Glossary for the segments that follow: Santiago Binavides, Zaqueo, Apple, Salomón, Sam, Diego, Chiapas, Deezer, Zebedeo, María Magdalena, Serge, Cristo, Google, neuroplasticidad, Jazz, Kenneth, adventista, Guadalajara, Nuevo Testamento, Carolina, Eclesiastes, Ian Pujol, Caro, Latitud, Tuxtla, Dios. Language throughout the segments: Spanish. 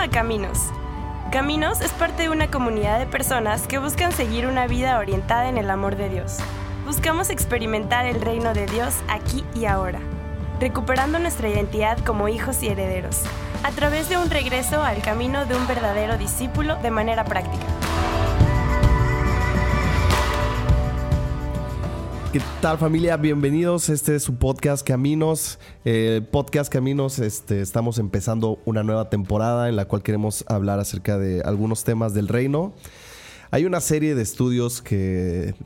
a Caminos. Caminos es parte de una comunidad de personas que buscan seguir una vida orientada en el amor de Dios. Buscamos experimentar el reino de Dios aquí y ahora, recuperando nuestra identidad como hijos y herederos, a través de un regreso al camino de un verdadero discípulo de manera práctica. ¿Qué tal, familia? Bienvenidos. Este es su podcast Caminos. Estamos empezando una nueva temporada en la cual queremos hablar acerca de algunos temas del reino. Hay una serie de estudios que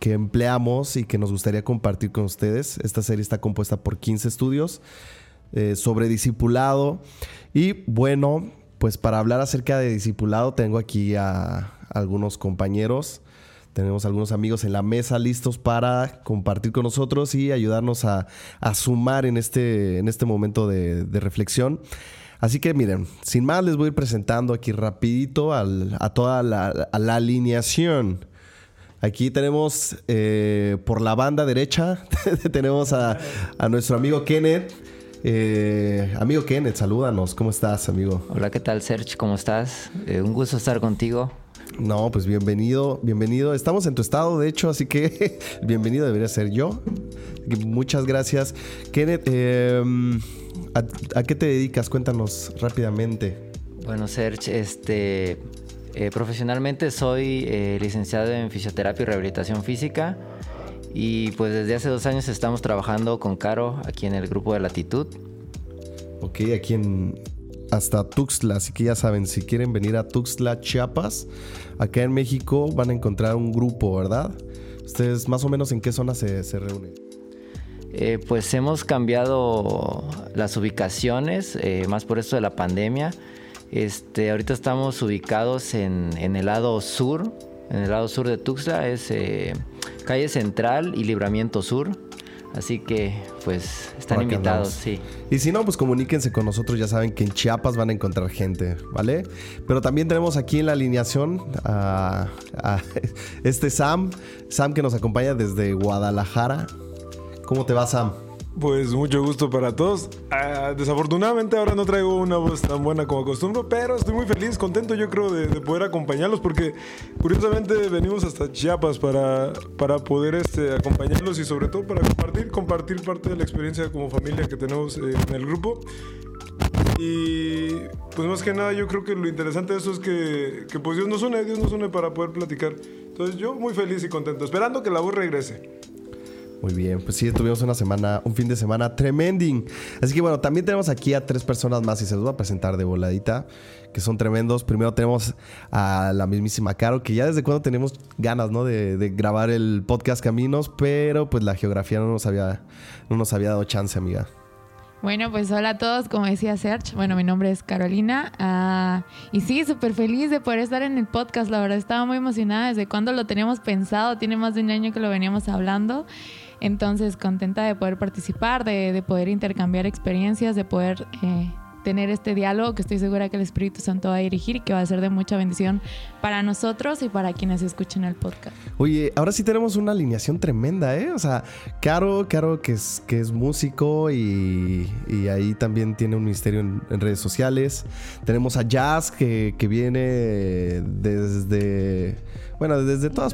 empleamos y que nos gustaría compartir con ustedes. Esta serie está compuesta por 15 estudios sobre discipulado. Y bueno, pues para hablar acerca de discipulado tengo aquí a algunos compañeros. Tenemos algunos amigos en la mesa listos para compartir con nosotros y ayudarnos a sumar en este momento de reflexión. Así que miren, sin más les voy a ir presentando aquí rapidito a toda la alineación. Aquí tenemos por la banda derecha, tenemos a nuestro amigo Kenneth. Amigo Kenneth, salúdanos. ¿Cómo estás, amigo? Hola, ¿qué tal, Serge? ¿Cómo estás? Un gusto estar contigo. No, pues bienvenido. Estamos en tu estado, de hecho, así que bienvenido debería ser yo. Muchas gracias. Kenneth, ¿a qué te dedicas? Cuéntanos rápidamente. Bueno, Serge, profesionalmente soy licenciado en fisioterapia y rehabilitación física. Y pues desde hace 2 años estamos trabajando con Caro aquí en el grupo de Latitud. Ok, aquí en... hasta Tuxtla, así que ya saben, si quieren venir a Tuxtla, Chiapas, acá en México van a encontrar un grupo, ¿verdad? ¿Ustedes más o menos en qué zona se reúnen? Pues hemos cambiado las ubicaciones, más por esto de la pandemia. Ahorita estamos ubicados en el lado sur de Tuxtla, es calle Central y Libramiento Sur. Así que, pues, están invitados, sí. Y si no, pues comuníquense con nosotros. Ya saben que en Chiapas van a encontrar gente, ¿vale? Pero también tenemos aquí en la alineación a Sam que nos acompaña desde Guadalajara. ¿Cómo te va, Sam? Pues mucho gusto para todos. Desafortunadamente ahora no traigo una voz tan buena como acostumbro, pero estoy muy feliz, contento, yo creo, de poder acompañarlos, porque curiosamente venimos hasta Chiapas para poder acompañarlos y sobre todo para compartir parte de la experiencia como familia que tenemos en el grupo. Y pues más que nada yo creo que lo interesante de eso es que pues Dios nos une para poder platicar. Entonces yo muy feliz y contento, esperando que la voz regrese. Muy bien, pues sí, tuvimos un fin de semana tremendín. Así que bueno, también tenemos aquí a 3 personas más y se los voy a presentar de voladita, que son tremendos. Primero tenemos a la mismísima Caro, que ya desde cuando tenemos ganas, ¿no? de grabar el podcast Caminos, pero pues la geografía no nos había dado chance, amiga. Bueno, pues hola a todos, como decía Serge, bueno, mi nombre es Carolina, y sí, súper feliz de poder estar en el podcast, la verdad estaba muy emocionada desde cuando lo teníamos pensado, tiene más de un año que lo veníamos hablando, entonces contenta de poder participar, de poder intercambiar experiencias, de poder tener este diálogo que estoy segura que el Espíritu Santo va a dirigir y que va a ser de mucha bendición para nosotros y para quienes escuchen el podcast. Oye, ahora sí tenemos una alineación tremenda, ¿eh? O sea, Caro que es músico y ahí también tiene un ministerio en redes sociales. Tenemos a Jazz que viene desde todas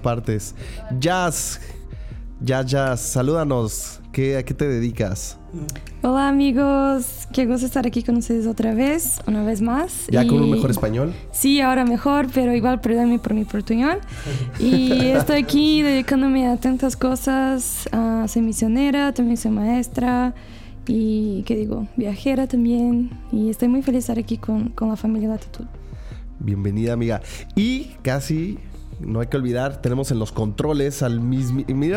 partes. Jazz, salúdanos. ¿A qué te dedicas? Hola, amigos, qué gusto estar aquí con ustedes una vez más. ¿Ya con un mejor español? Sí, ahora mejor, pero igual perdóname por mi portuñol. Y estoy aquí dedicándome a tantas cosas. Soy misionera, también soy maestra y, ¿qué digo?, viajera también. Y estoy muy feliz de estar aquí con la familia Latitud. Bienvenida, amiga. Y casi... no hay que olvidar, tenemos en los controles al mismísimo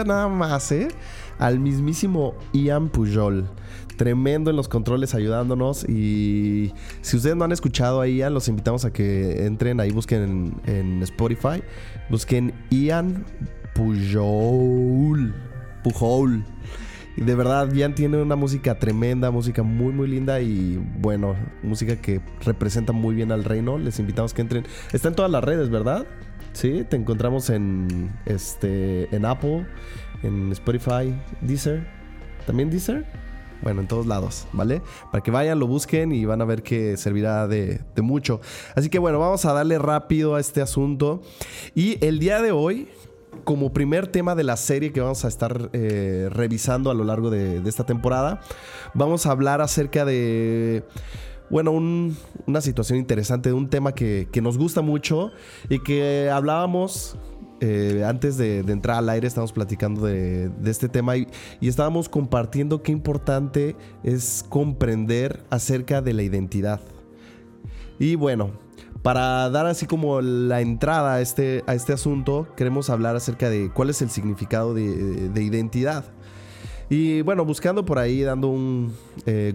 Ian Pujol. Tremendo en los controles, ayudándonos. Y si ustedes no han escuchado a Ian, los invitamos a que entren ahí, busquen en Spotify, busquen Ian Pujol. Y de verdad, Ian tiene una música tremenda, música muy, muy linda y, bueno, música que representa muy bien al reino. Les invitamos que entren. Está en todas las redes, ¿verdad? Sí, te encontramos en Apple, en Spotify, Deezer. ¿También Deezer? bueno, en todos lados, ¿vale? Para que vayan, lo busquen y van a ver que servirá de mucho. Así que bueno, vamos a darle rápido a este asunto. Y el día de hoy, como primer tema de la serie que vamos a estar revisando a lo largo de esta temporada, vamos a hablar acerca de, bueno, una situación interesante, de un tema que nos gusta mucho y que hablábamos antes de entrar al aire. Estábamos platicando de este tema y estábamos compartiendo qué importante es comprender acerca de la identidad. Y bueno, para dar así como la entrada a este asunto, queremos hablar acerca de cuál es el significado de identidad. Y bueno, buscando por ahí, dando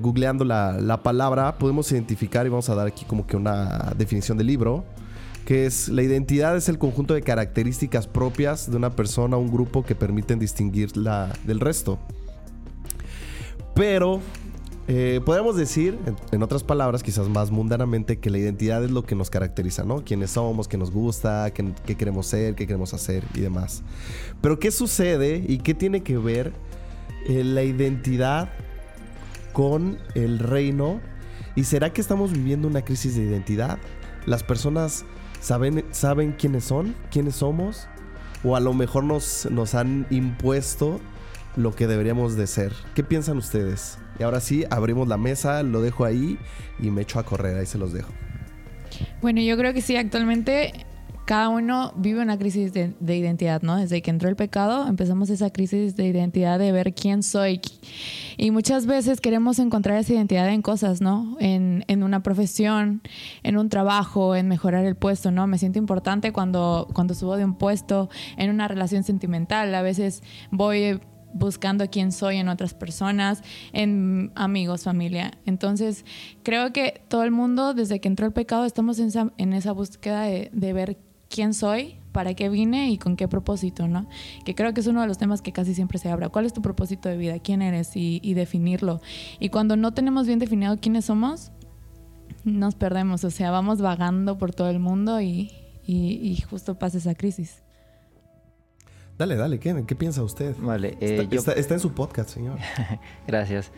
googleando la palabra, podemos identificar, y vamos a dar aquí como que una definición del libro, que es: la identidad es el conjunto de características propias de una persona o un grupo que permiten distinguirla del resto. Pero podemos decir, en otras palabras, quizás más mundanamente, que la identidad es lo que nos caracteriza, ¿no? Quiénes somos, qué nos gusta, qué queremos ser, qué queremos hacer y demás. Pero ¿qué sucede y qué tiene que ver la identidad con el reino? ¿Y será que estamos viviendo una crisis de identidad? ¿Las personas saben quiénes son, quiénes somos? ¿O a lo mejor nos han impuesto lo que deberíamos de ser? ¿Qué piensan ustedes? Y ahora sí, abrimos la mesa, lo dejo ahí y me echo a correr, ahí se los dejo. Bueno, yo creo que sí, actualmente cada uno vive una crisis de identidad, ¿no? Desde que entró el pecado empezamos esa crisis de identidad, de ver quién soy. Y muchas veces queremos encontrar esa identidad en cosas, ¿no? En una profesión, en un trabajo, en mejorar el puesto, ¿no? Me siento importante cuando subo de un puesto, en una relación sentimental. A veces voy buscando quién soy en otras personas, en amigos, familia. Entonces creo que todo el mundo, desde que entró el pecado, estamos en esa búsqueda de ver quién soy, para qué vine y con qué propósito, ¿no? Que creo que es uno de los temas que casi siempre se habla. ¿Cuál es tu propósito de vida? ¿Quién eres? Y definirlo. Y cuando no tenemos bien definido quiénes somos, nos perdemos. O sea, vamos vagando por todo el mundo y justo pasa esa crisis. Dale, ¿qué piensa usted? Vale, está en su podcast, señor. Gracias.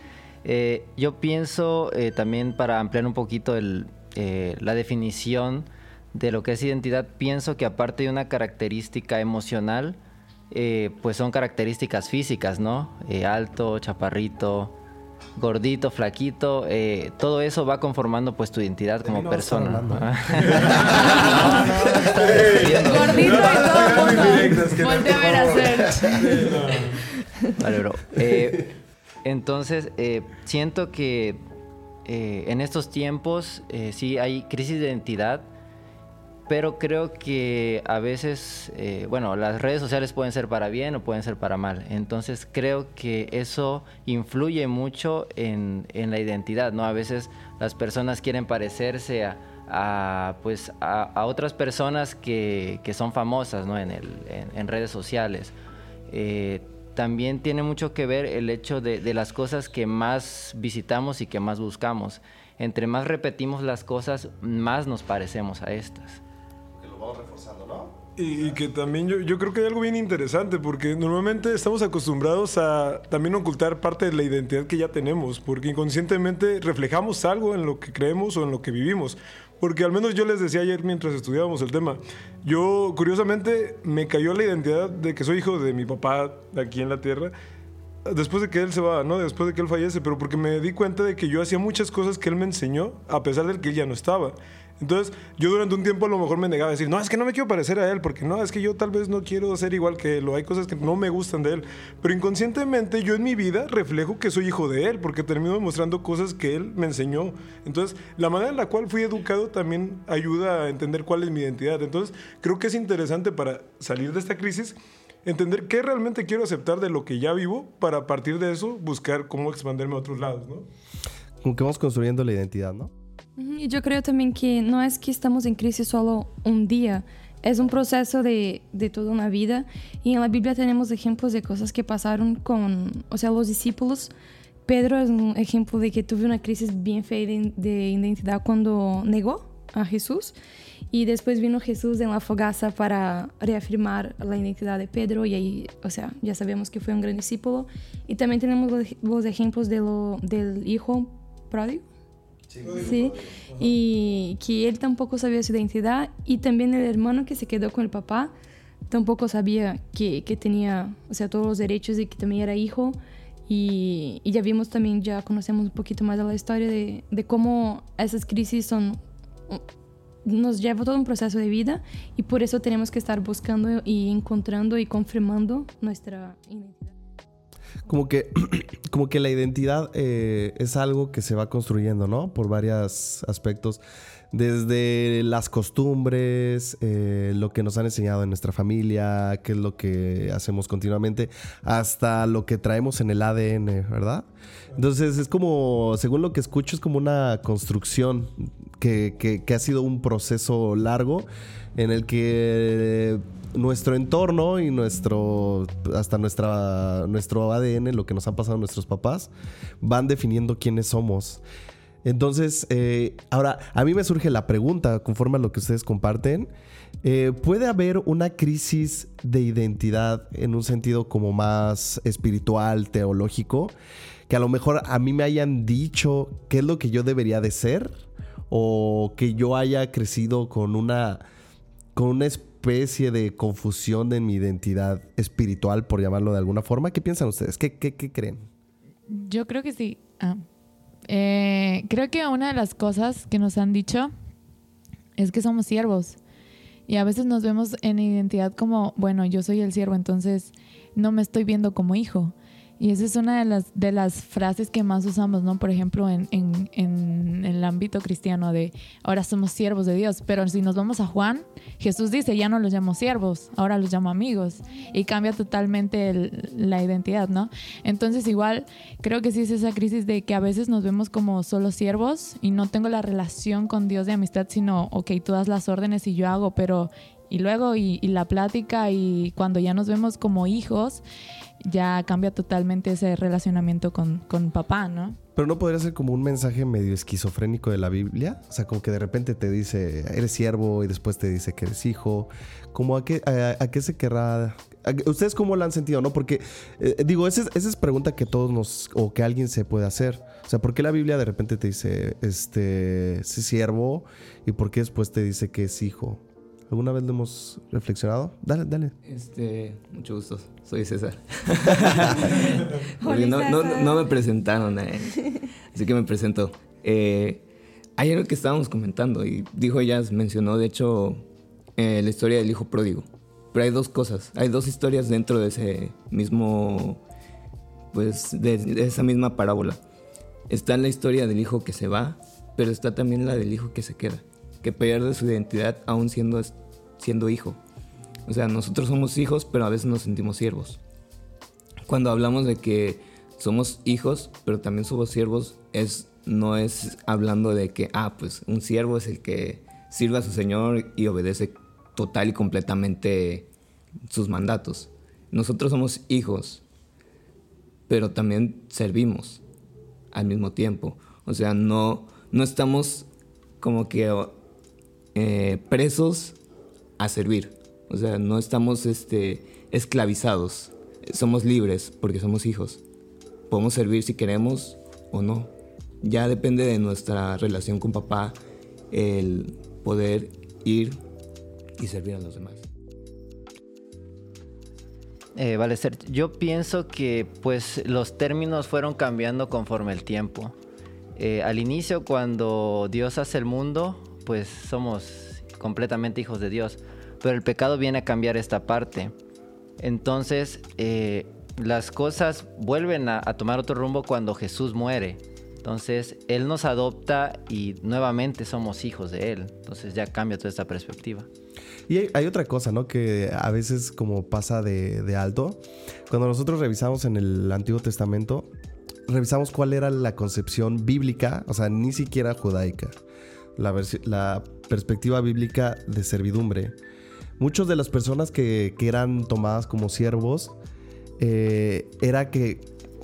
Yo pienso también, para ampliar un poquito la definición de lo que es identidad, pienso que aparte de una característica emocional, pues son características físicas, ¿no? Alto, chaparrito, gordito, flaquito, todo eso va conformando pues tu identidad como persona. Gordito y todo. Voltea a ver a Serge. Vale, bro. Entonces, siento que en estos tiempos sí hay crisis de identidad, pero creo que a veces, las redes sociales pueden ser para bien o pueden ser para mal. Entonces creo que eso influye mucho en la identidad, ¿no? A veces las personas quieren parecerse a otras personas que son famosas, ¿no? En redes sociales. También tiene mucho que ver el hecho de las cosas que más visitamos y que más buscamos. Entre más repetimos las cosas, más nos parecemos a estas. Vamos reforzando, ¿no? Y que también yo creo que hay algo bien interesante, porque normalmente estamos acostumbrados a también ocultar parte de la identidad que ya tenemos, porque inconscientemente reflejamos algo en lo que creemos o en lo que vivimos. Porque al menos yo les decía ayer mientras estudiábamos el tema, yo curiosamente me cayó la identidad de que soy hijo de mi papá aquí en la tierra, después de que él se va, ¿no? Después de que él fallece, pero porque me di cuenta de que yo hacía muchas cosas que él me enseñó, a pesar de que él ya no estaba. Entonces, yo durante un tiempo a lo mejor me negaba a decir, no, es que no me quiero parecer a él, porque no, es que yo tal vez no quiero ser igual que él, o hay cosas que no me gustan de él. Pero inconscientemente yo en mi vida reflejo que soy hijo de él, porque termino demostrando cosas que él me enseñó. Entonces, la manera en la cual fui educado también ayuda a entender cuál es mi identidad. Entonces, creo que es interesante, para salir de esta crisis, entender qué realmente quiero aceptar de lo que ya vivo, para a partir de eso buscar cómo expandirme a otros lados, ¿no? Como que vamos construyendo la identidad, ¿no? Y yo creo también que no es que estamos en crisis solo un día, es un proceso de toda una vida. Y en la Biblia tenemos ejemplos de cosas que pasaron los discípulos. Pedro es un ejemplo de que tuvo una crisis bien fea de identidad cuando negó a Jesús. Y después vino Jesús en la fogata para reafirmar la identidad de Pedro, y ahí, o sea, ya sabemos que fue un gran discípulo. Y también tenemos los ejemplos del hijo pródigo. Sí, y que él tampoco sabía su identidad, y también el hermano que se quedó con el papá tampoco sabía que tenía, o sea, todos los derechos y que también era hijo. Y ya vimos también, ya conocemos un poquito más de la historia de cómo esas crisis nos lleva todo un proceso de vida, y por eso tenemos que estar buscando y encontrando y confirmando nuestra identidad. Como que la identidad es algo que se va construyendo, ¿no? Por varios aspectos, desde las costumbres, lo que nos han enseñado en nuestra familia, qué es lo que hacemos continuamente, hasta lo que traemos en el ADN, ¿verdad? Entonces es como, según lo que escucho, es como una construcción que ha sido un proceso largo en el que nuestro entorno y nuestro ADN, lo que nos han pasado nuestros papás, van definiendo quiénes somos. Entonces, ahora a mí me surge la pregunta, conforme a lo que ustedes comparten, ¿puede haber una crisis de identidad en un sentido como más espiritual, teológico? Que a lo mejor a mí me hayan dicho qué es lo que yo debería de ser, o que yo haya crecido con una especie de confusión en mi identidad espiritual, por llamarlo de alguna forma. ¿Qué piensan ustedes? ¿Qué creen? Yo creo que sí. Creo que una de las cosas que nos han dicho es que somos siervos, y a veces nos vemos en identidad como, bueno, yo soy el siervo, entonces no me estoy viendo como hijo. Y esa es una de las frases que más usamos, ¿no? Por ejemplo, en el ámbito cristiano, de ahora somos siervos de Dios. Pero si nos vamos a Juan, Jesús dice, ya no los llamo siervos, ahora los llamo amigos. Y cambia totalmente la identidad, ¿no? Entonces, igual, creo que sí es esa crisis de que a veces nos vemos como solo siervos y no tengo la relación con Dios de amistad, sino, ok, tú das las órdenes y yo hago, pero... Y luego, y la plática, y cuando ya nos vemos como hijos, ya cambia totalmente ese relacionamiento con papá, ¿no? Pero ¿no podría ser como un mensaje medio esquizofrénico de la Biblia? O sea, como que de repente te dice, eres siervo, y después te dice que eres hijo. Como ¿a qué se querrá? ¿Ustedes cómo la han sentido, no? Porque, digo, esa es pregunta que todos nos... O que alguien se puede hacer. O sea, ¿por qué la Biblia de repente te dice, sí, siervo? ¿Y por qué después te dice que es hijo? ¿Alguna vez lo hemos reflexionado? Dale. Mucho gusto. Soy César. Porque no me presentaron. Así que me presento. Hay algo que estábamos comentando y dijo Jazz, mencionó de hecho la historia del hijo pródigo. Pero hay dos cosas. Hay dos historias dentro de ese mismo, pues, de esa misma parábola. Está la historia del hijo que se va, pero está también la del hijo que se queda, que pierde su identidad aún siendo hijo. O sea, nosotros somos hijos, pero a veces nos sentimos siervos. Cuando hablamos de que somos hijos, pero también somos siervos, no es hablando de que, pues un siervo es el que sirve a su señor y obedece total y completamente sus mandatos. Nosotros somos hijos, pero también servimos al mismo tiempo. O sea, no estamos como que... presos a servir. O sea, no estamos esclavizados. Somos libres porque somos hijos. Podemos servir si queremos o no. Ya depende de nuestra relación con papá el poder ir y servir a los demás. Vale, Serge. Yo pienso que pues los términos fueron cambiando conforme el tiempo. Al inicio, cuando Dios hace el mundo, pues somos completamente hijos de Dios, pero el pecado viene a cambiar esta parte. Entonces las cosas vuelven a tomar otro rumbo cuando Jesús muere. Entonces Él nos adopta y nuevamente somos hijos de Él. Entonces ya cambia toda esta perspectiva. Y hay otra cosa, ¿no? Que a veces como pasa de alto. Cuando nosotros revisamos en el Antiguo Testamento, revisamos cuál era la concepción bíblica, o sea, ni siquiera judaica, la perspectiva bíblica de servidumbre. Muchas de las personas que eran tomadas como siervos, era que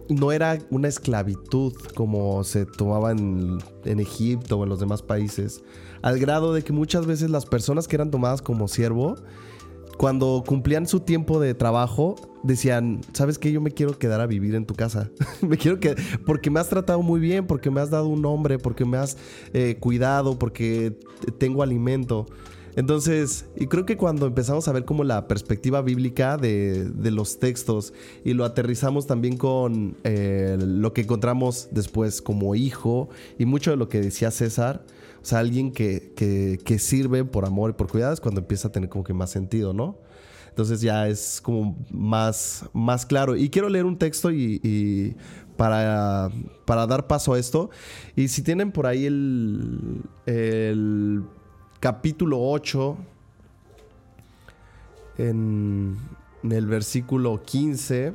no era una esclavitud como se tomaba en Egipto o en los demás países, al grado de que muchas veces las personas que eran tomadas como siervo, cuando cumplían su tiempo de trabajo, decían, ¿sabes qué? Yo me quiero quedar a vivir en tu casa. Me quiero quedar porque me has tratado muy bien, porque me has dado un nombre, porque me has cuidado, porque tengo alimento. Entonces, y creo que cuando empezamos a ver como la perspectiva bíblica de los textos y lo aterrizamos también con lo que encontramos después como hijo y mucho de lo que decía César, o sea, alguien que sirve por amor y por cuidado, es cuando empieza a tener como que más sentido, ¿no? Entonces ya es como más claro. Y quiero leer un texto y para dar paso a esto. Y si tienen por ahí el capítulo 8, en el versículo 15,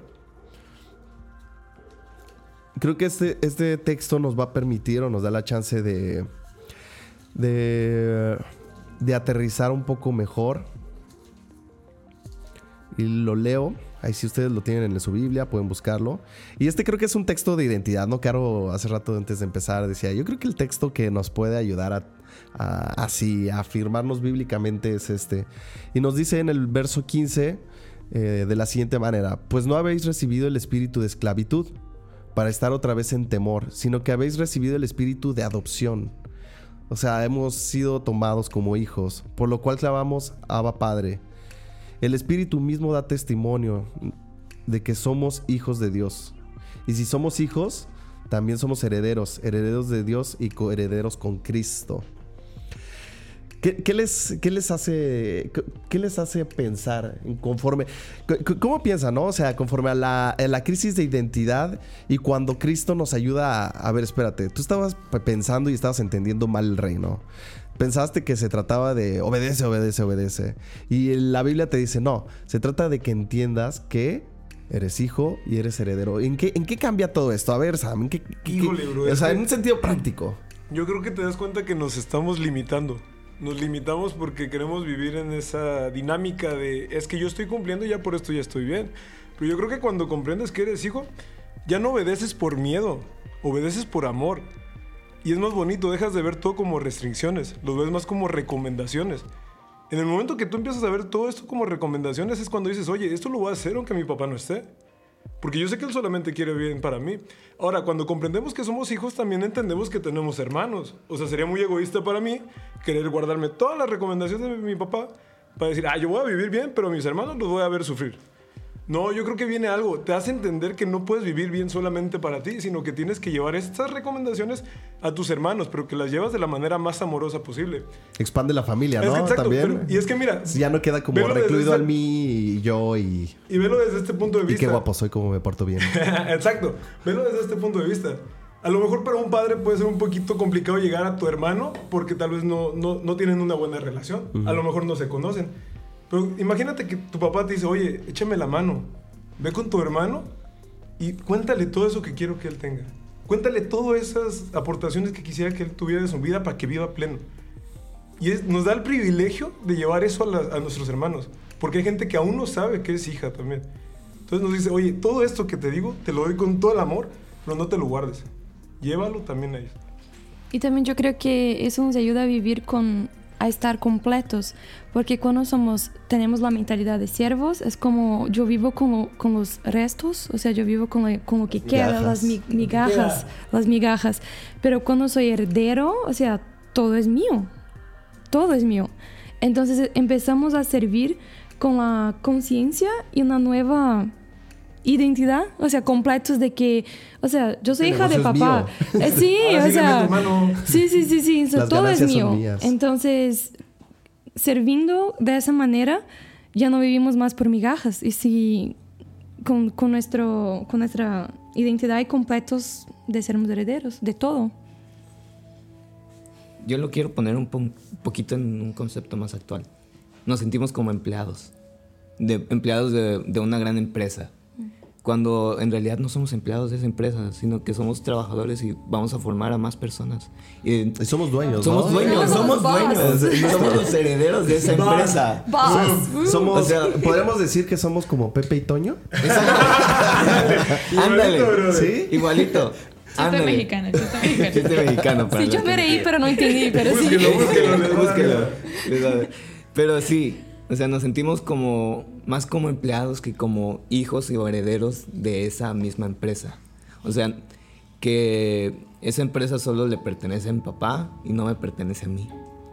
creo que este texto nos va a permitir o nos da la chance de aterrizar un poco mejor. Y lo leo. Ahí si ustedes lo tienen en su Biblia, pueden buscarlo. Y este creo que es un texto de identidad, ¿no? Caro, hace rato antes de empezar decía, yo creo que el texto que nos puede ayudar a afirmarnos bíblicamente es este. Y nos dice en el verso 15 de la siguiente manera: pues no habéis recibido el espíritu de esclavitud para estar otra vez en temor, sino que habéis recibido el espíritu de adopción. O sea, hemos sido tomados como hijos, por lo cual clamamos, Abba Padre. El Espíritu mismo da testimonio de que somos hijos de Dios. Y si somos hijos, también somos herederos, herederos de Dios y coherederos con Cristo. ¿Qué les hace pensar conforme? ¿Cómo piensan, no? O sea, conforme a la crisis de identidad y cuando Cristo nos ayuda a ver, espérate, tú estabas pensando y estabas entendiendo mal el reino. Pensaste que se trataba de obedece, obedece, obedece. Y la Biblia te dice, no, se trata de que entiendas que eres hijo y eres heredero. ¿En qué cambia todo esto? A ver, Sam, Híjole, bro, o sea, en un sentido práctico. Yo creo que te das cuenta que nos estamos limitando. Nos limitamos porque queremos vivir en esa dinámica de es que yo estoy cumpliendo, ya por esto ya estoy bien. Pero yo creo que cuando comprendes que eres hijo, ya no obedeces por miedo, obedeces por amor. Y es más bonito, dejas de ver todo como restricciones, lo ves más como recomendaciones. En el momento que tú empiezas a ver todo esto como recomendaciones es cuando dices, oye, esto lo voy a hacer aunque mi papá no esté. Porque yo sé que él solamente quiere bien para mí. Ahora, cuando comprendemos que somos hijos, también entendemos que tenemos hermanos. O sea, sería muy egoísta para mí querer guardarme todas las recomendaciones de mi papá para decir, yo voy a vivir bien, pero a mis hermanos los voy a ver sufrir. No, yo creo que viene algo. Te hace entender que no puedes vivir bien solamente para ti, sino que tienes que llevar estas recomendaciones a tus hermanos, pero que las llevas de la manera más amorosa posible. Expande la familia, ¿no? Exacto, también. Pero, y es que mira, ya no queda como recluido al mí y yo y... Y velo desde este punto de vista. Y qué guapo soy, cómo me porto bien. Exacto. Velo desde este punto de vista. A lo mejor para un padre puede ser un poquito complicado llegar a tu hermano porque tal vez no tienen una buena relación. Uh-huh. A lo mejor no se conocen. Pero imagínate que tu papá te dice, oye, échame la mano, ve con tu hermano y cuéntale todo eso que quiero que él tenga. Cuéntale todas esas aportaciones que quisiera que él tuviera de su vida para que viva pleno. Y nos da el privilegio de llevar eso a nuestros hermanos, porque hay gente que aún no sabe que es hija también. Entonces nos dice, oye, todo esto que te digo, te lo doy con todo el amor, pero no te lo guardes. Llévalo también a ellos. Y también yo creo que eso nos ayuda a vivir a estar completos, porque cuando tenemos la mentalidad de siervos, es como yo vivo con los restos, o sea, yo vivo con lo que queda, las migajas, pero cuando soy heredero, o sea, todo es mío, entonces empezamos a servir con la conciencia y una nueva identidad, o sea, completos de que, o sea, yo soy hija de papá. Sí, o sea, sí, todo es mío. Entonces, sirviendo de esa manera, ya no vivimos más por migajas. Y si con nuestra identidad y completos de sermos herederos, de todo. Yo lo quiero poner un poquito en un concepto más actual. Nos sentimos como empleados de una gran empresa. cuando en realidad no somos empleados de esa empresa, sino que somos trabajadores y vamos a formar a más personas. Y somos dueños, ¿no? Somos dueños. Somos los herederos de esa empresa. Somos, o sea, ¿podríamos decir que somos como Pepe y Toño? Ándale, ¿sí? Igualito. Chiste mexicano. Sí, yo me reí, pero no entendí. Búsquelo. Pero sí, o sea, nos sentimos como más como empleados que como hijos o herederos de esa misma empresa. O sea, que esa empresa solo le pertenece a mi papá y no me pertenece a mí.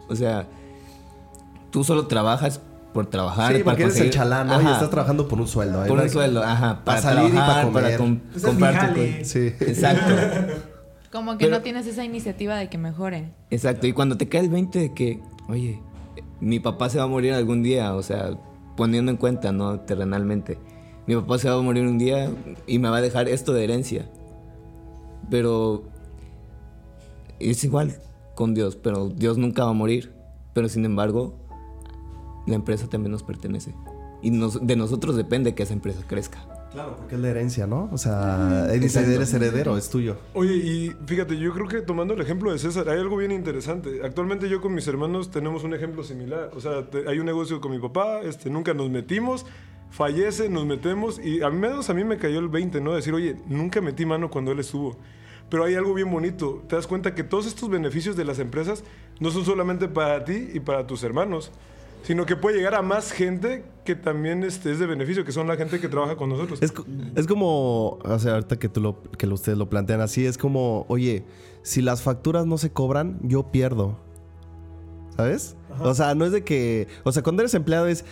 O sea, tú solo trabajas por trabajar. Sí, porque eres el chalán, ¿no? Y estás trabajando por un sueldo. Por un sueldo, ajá. Para salir trabajar, y para comer. Para comprar tu... Sí. Exacto. Como que no tienes esa iniciativa de que mejore. Exacto. Y cuando te cae el 20 de que, oye, mi papá se va a morir algún día, o sea, poniendo en cuenta, ¿no? Terrenalmente. Mi papá se va a morir un día y me va a dejar esto de herencia. Pero es igual con Dios, pero Dios nunca va a morir. Pero sin embargo, la empresa también nos pertenece. Y de nosotros depende que esa empresa crezca. Claro, porque es la herencia, ¿no? O sea, eres heredero, es tuyo. Oye, y fíjate, yo creo que tomando el ejemplo de César, hay algo bien interesante. Actualmente yo con mis hermanos tenemos un ejemplo similar. O sea, hay un negocio con mi papá, nunca nos metimos, fallece, nos metemos. Y al menos a mí me cayó el 20, ¿no? Decir, oye, nunca metí mano cuando él estuvo. Pero hay algo bien bonito. Te das cuenta que todos estos beneficios de las empresas no son solamente para ti y para tus hermanos, sino que puede llegar a más gente que también es de beneficio, que son la gente que trabaja con nosotros. Es como, o sea, ahorita que ustedes lo plantean así, es como, oye, si las facturas no se cobran, yo pierdo, ¿sabes? Ajá. O sea, no es de que, o sea, cuando eres empleado es,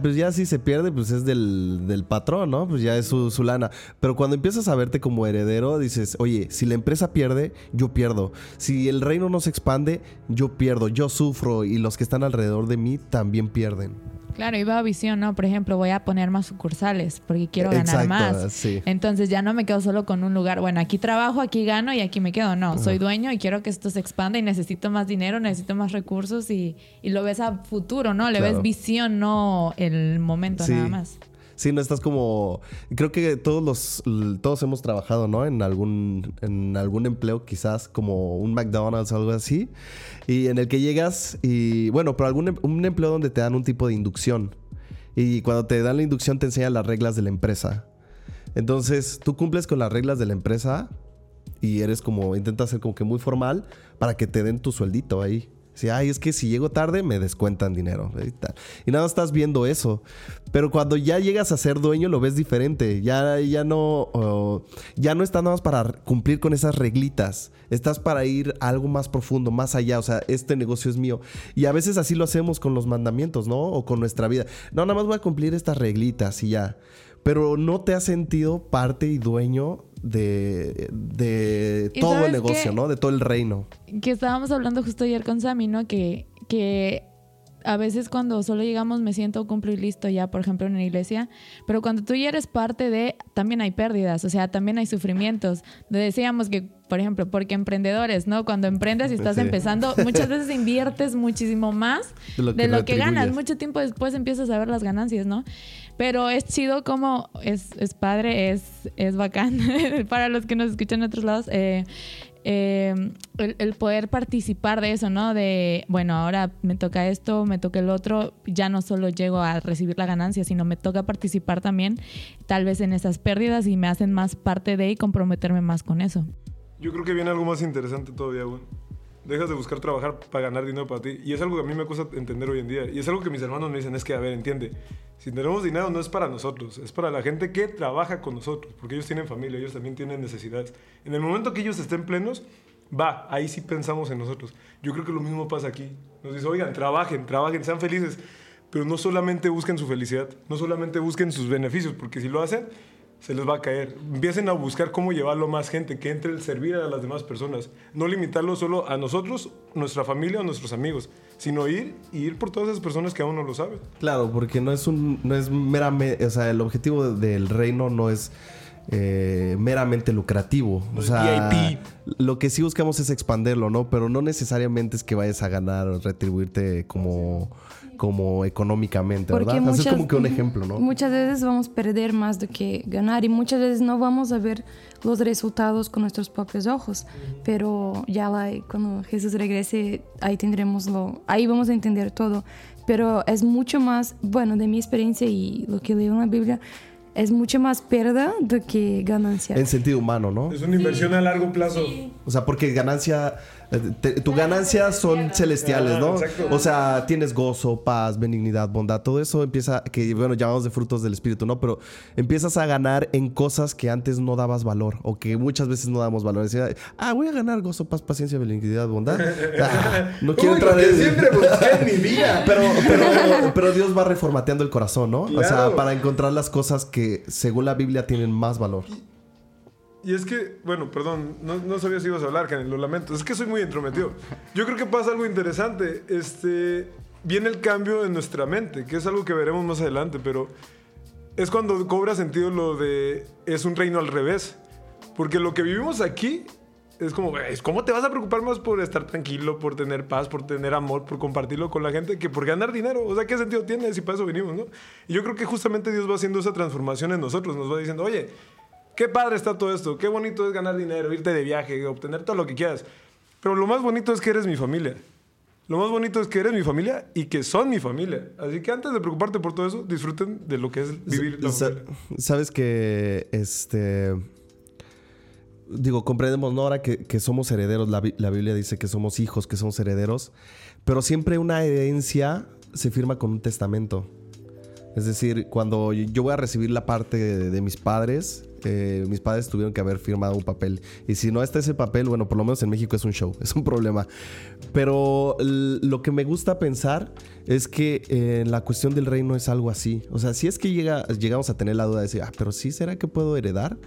pues ya si se pierde, pues es del patrón, ¿no? Pues ya es su lana. Pero cuando empiezas a verte como heredero, dices, oye, si la empresa pierde, yo pierdo. Si el reino no se expande, yo pierdo, yo sufro y los que están alrededor de mí también pierden. Claro, iba a visión, ¿no? Por ejemplo, voy a poner más sucursales porque quiero ganar más. Sí. Entonces ya no me quedo solo con un lugar. Bueno, aquí trabajo, aquí gano y aquí me quedo. No, soy dueño y quiero que esto se expanda y necesito más dinero, necesito más recursos y lo ves a futuro, ¿no? Le ves visión, no el momento nada más. Sí, no estás como... Creo que todos hemos trabajado, ¿no? En algún empleo, quizás como un McDonald's o algo así. Y en el que llegas y... Bueno, pero un empleo donde te dan un tipo de inducción. Y cuando te dan la inducción te enseñan las reglas de la empresa. Entonces, tú cumples con las reglas de la empresa y eres como... Intentas ser como que muy formal para que te den tu sueldito ahí. Sí, es que si llego tarde me descuentan dinero y nada, estás viendo eso. Pero cuando ya llegas a ser dueño lo ves diferente. Ya no estás nada más para cumplir con esas reglitas. Estás para ir a algo más profundo, más allá. O sea, este negocio es mío. Y a veces así lo hacemos con los mandamientos, ¿no? O con nuestra vida. No, nada más voy a cumplir estas reglitas y ya. Pero no te has sentido parte y dueño de todo el negocio, ¿no? De todo el reino. Que estábamos hablando justo ayer con Sammy, ¿no? Que a veces cuando solo llegamos me siento cumplo y listo ya, por ejemplo, en la iglesia. Pero cuando tú ya eres parte de... También hay pérdidas, o sea, también hay sufrimientos. Decíamos que, por ejemplo, porque emprendedores, ¿no? Cuando emprendes y estás empezando, muchas veces inviertes muchísimo más de lo que ganas. Mucho tiempo después empiezas a ver las ganancias, ¿no? Pero es chido como... Es padre, es bacán. Para los que nos escuchan en otros lados... el poder participar de eso, ¿no? De, bueno, ahora me toca esto, me toca el otro, ya no solo llego a recibir la ganancia, sino me toca participar también, tal vez en esas pérdidas y me hacen más parte de y comprometerme más con eso. Yo creo que viene algo más interesante todavía, bueno. Dejas de buscar trabajar para ganar dinero para ti. Y es algo que a mí me cuesta entender hoy en día. Y es algo que mis hermanos me dicen, es que, a ver, entiende, si tenemos dinero no es para nosotros, es para la gente que trabaja con nosotros, porque ellos tienen familia, ellos también tienen necesidades. En el momento que ellos estén plenos, ahí sí pensamos en nosotros. Yo creo que lo mismo pasa aquí. Nos dicen, oigan, trabajen, sean felices, pero no solamente busquen su felicidad, no solamente busquen sus beneficios, porque si lo hacen, se les va a caer. Empiecen a buscar cómo llevarlo a más gente, que entre el servir a las demás personas. No limitarlo solo a nosotros, nuestra familia o nuestros amigos, sino ir por todas esas personas que aún no lo saben. Claro, porque no es meramente... O sea, el objetivo del reino no es meramente lucrativo. O sea, VIP. Lo que sí buscamos es expandirlo, ¿no? Pero no necesariamente es que vayas a ganar o retribuirte como económicamente, ¿verdad? Muchas, eso es como que un ejemplo, ¿no? Muchas veces vamos a perder más de que ganar y muchas veces no vamos a ver los resultados con nuestros propios ojos, pero ya cuando Jesús regrese, ahí tendremos ahí vamos a entender todo, pero es mucho más, bueno, de mi experiencia y lo que leo en la Biblia, es mucho más pérdida de que ganancia. En sentido humano, ¿no? Es una inversión a largo plazo. Sí. O sea, porque ganancia... tu ganancias son celestiales, ¿no? Exacto. O sea, tienes gozo, paz, benignidad, bondad. Todo eso empieza... Que, bueno, llamamos de frutos del Espíritu, ¿no? Pero empiezas a ganar en cosas que antes no dabas valor. O que muchas veces no damos valor. Decía, voy a ganar gozo, paz, paciencia, benignidad, bondad. No quiero entrar en... siempre busqué en mi vida. Pero Dios va reformateando el corazón, ¿no? Claro. O sea, para encontrar las cosas que, según la Biblia, tienen más valor. Y es que, bueno, perdón, no sabía si ibas a hablar, Kenneth, lo lamento. Es que soy muy entrometido. Yo creo que pasa algo interesante. Viene el cambio en nuestra mente, que es algo que veremos más adelante, pero es cuando cobra sentido lo de es un reino al revés. Porque lo que vivimos aquí es como, ¿cómo te vas a preocupar más por estar tranquilo, por tener paz, por tener amor, por compartirlo con la gente, que por ganar dinero? O sea, ¿qué sentido tiene si para eso venimos, no? Y yo creo que justamente Dios va haciendo esa transformación en nosotros. Nos va diciendo, oye... Qué padre está todo esto, qué bonito es ganar dinero, irte de viaje, obtener todo lo que quieras. Pero lo más bonito es que eres mi familia. Lo más bonito es que eres mi familia y que son mi familia. Así que antes de preocuparte por todo eso, disfruten de lo que es vivir la familia. Sabes que, digo, comprendemos, ¿no? Ahora que somos herederos, la Biblia dice que somos hijos, que somos herederos. Pero siempre una herencia se firma con un testamento. Es decir, cuando yo voy a recibir la parte de mis padres... mis padres tuvieron que haber firmado un papel. Y si no está ese papel, bueno, por lo menos en México es un show, es un problema. Pero lo que me gusta pensar es que la cuestión del reino es algo así. O sea, si es que llegamos a tener la duda de decir, pero ¿sí será que puedo heredar?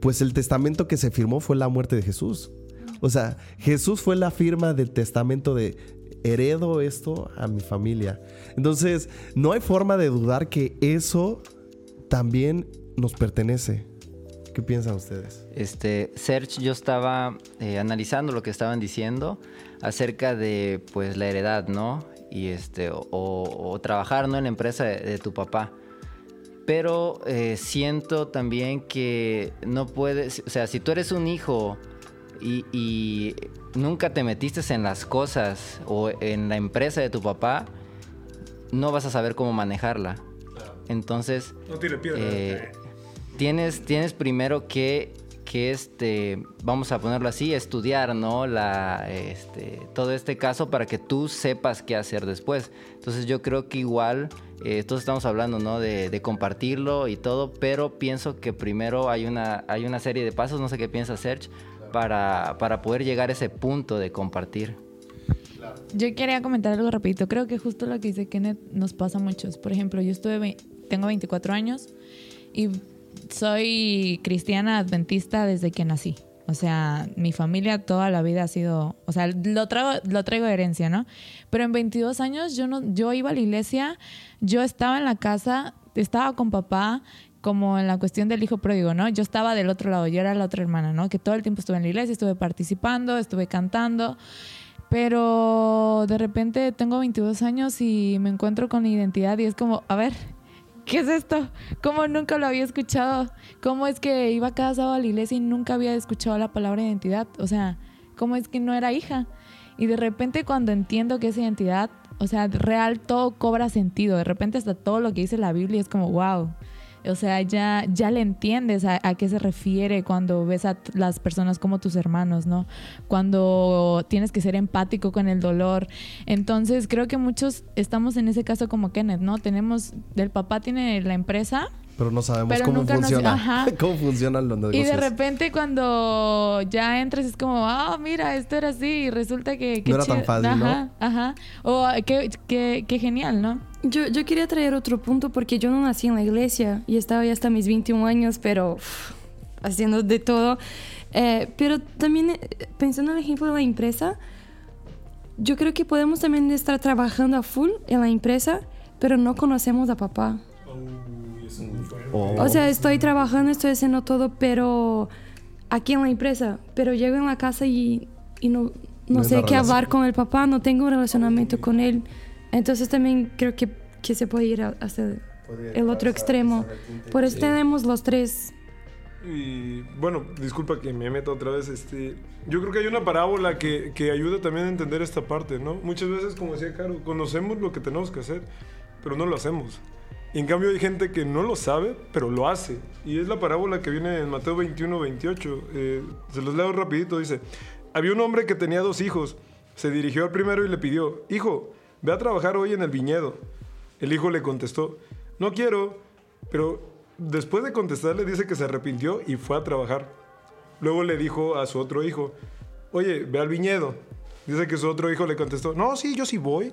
Pues el testamento que se firmó fue la muerte de Jesús. O sea, Jesús fue la firma del testamento de heredo esto a mi familia. Entonces, no hay forma de dudar que eso también nos pertenece. ¿Qué piensan ustedes? Serge, yo estaba analizando lo que estaban diciendo acerca de, pues, la heredad, ¿no? Y o trabajar, ¿no?, en la empresa de tu papá. Pero siento también que no puedes... O sea, si tú eres un hijo y nunca te metiste en las cosas o en la empresa de tu papá, no vas a saber cómo manejarla. Entonces... No tire piedra. Tienes primero que vamos a ponerlo así, estudiar, ¿no?, todo este caso para que tú sepas qué hacer después. Entonces yo creo que igual, todos estamos hablando, ¿no?, de compartirlo y todo, pero pienso que primero hay una serie de pasos, no sé qué piensa Serge, para poder llegar a ese punto de compartir. Yo quería comentar algo rapidito. Creo que justo lo que dice Kenneth nos pasa a muchos. Por ejemplo, yo tengo 24 años y... soy cristiana adventista desde que nací. O sea, mi familia toda la vida ha sido... O sea, lo traigo de herencia, ¿no? Pero en 22 años yo iba a la iglesia, yo estaba en la casa, estaba con papá, como en la cuestión del hijo pródigo, ¿no? Yo estaba del otro lado, yo era la otra hermana, ¿no? Que todo el tiempo estuve en la iglesia, estuve participando, estuve cantando... Pero de repente tengo 22 años y me encuentro con la identidad y es como, a ver... ¿Qué es esto? ¿Cómo nunca lo había escuchado? ¿Cómo es que iba cada sábado a la iglesia y nunca había escuchado la palabra identidad? O sea, ¿cómo es que no era hija? Y de repente cuando entiendo que es identidad, o sea, real, todo cobra sentido. De repente hasta todo lo que dice la Biblia es como, wow. O sea, ya le entiendes a qué se refiere cuando ves a las personas como tus hermanos, ¿no? Cuando tienes que ser empático con el dolor. Entonces, creo que muchos estamos en ese caso como Kenneth, ¿no? El papá tiene la empresa... Pero no sabemos cómo funciona. Ajá. Cómo funcionan los negocios. Y de repente cuando ya entras es como, mira, esto era así. Y resulta que no era tan fácil, ajá, ¿no? Ajá. O qué genial, ¿no? Yo quería traer otro punto porque yo no nací en la iglesia. Y estaba ya hasta mis 21 años, pero haciendo de todo. Pero también pensando en el ejemplo de la empresa, yo creo que podemos también estar trabajando a full en la empresa, pero no conocemos a papá. es muy fuerte. O sea, estoy trabajando, estoy haciendo todo, pero aquí en la empresa, pero llego en la casa y no sé qué hablar con el papá, no tengo un relacionamiento con él. Entonces también creo que se puede ir hasta el otro extremo. Por eso tenemos los tres. Y bueno, disculpa que me meto otra vez. Yo creo que hay una parábola que ayuda también a entender esta parte, ¿no? Muchas veces, como decía Caro, conocemos lo que tenemos que hacer, pero no lo hacemos. Y en cambio hay gente que no lo sabe, pero lo hace. Y es la parábola que viene en Mateo 21, 28. Se los leo rapidito, dice: había un hombre que tenía 2 hijos. Se dirigió al primero y le pidió: hijo, ve a trabajar hoy en el viñedo. El hijo le contestó: no quiero, pero... Después de contestarle, dice que se arrepintió y fue a trabajar. Luego le dijo a su otro hijo: oye, ve al viñedo. Dice que su otro hijo le contestó: no, sí, yo sí voy.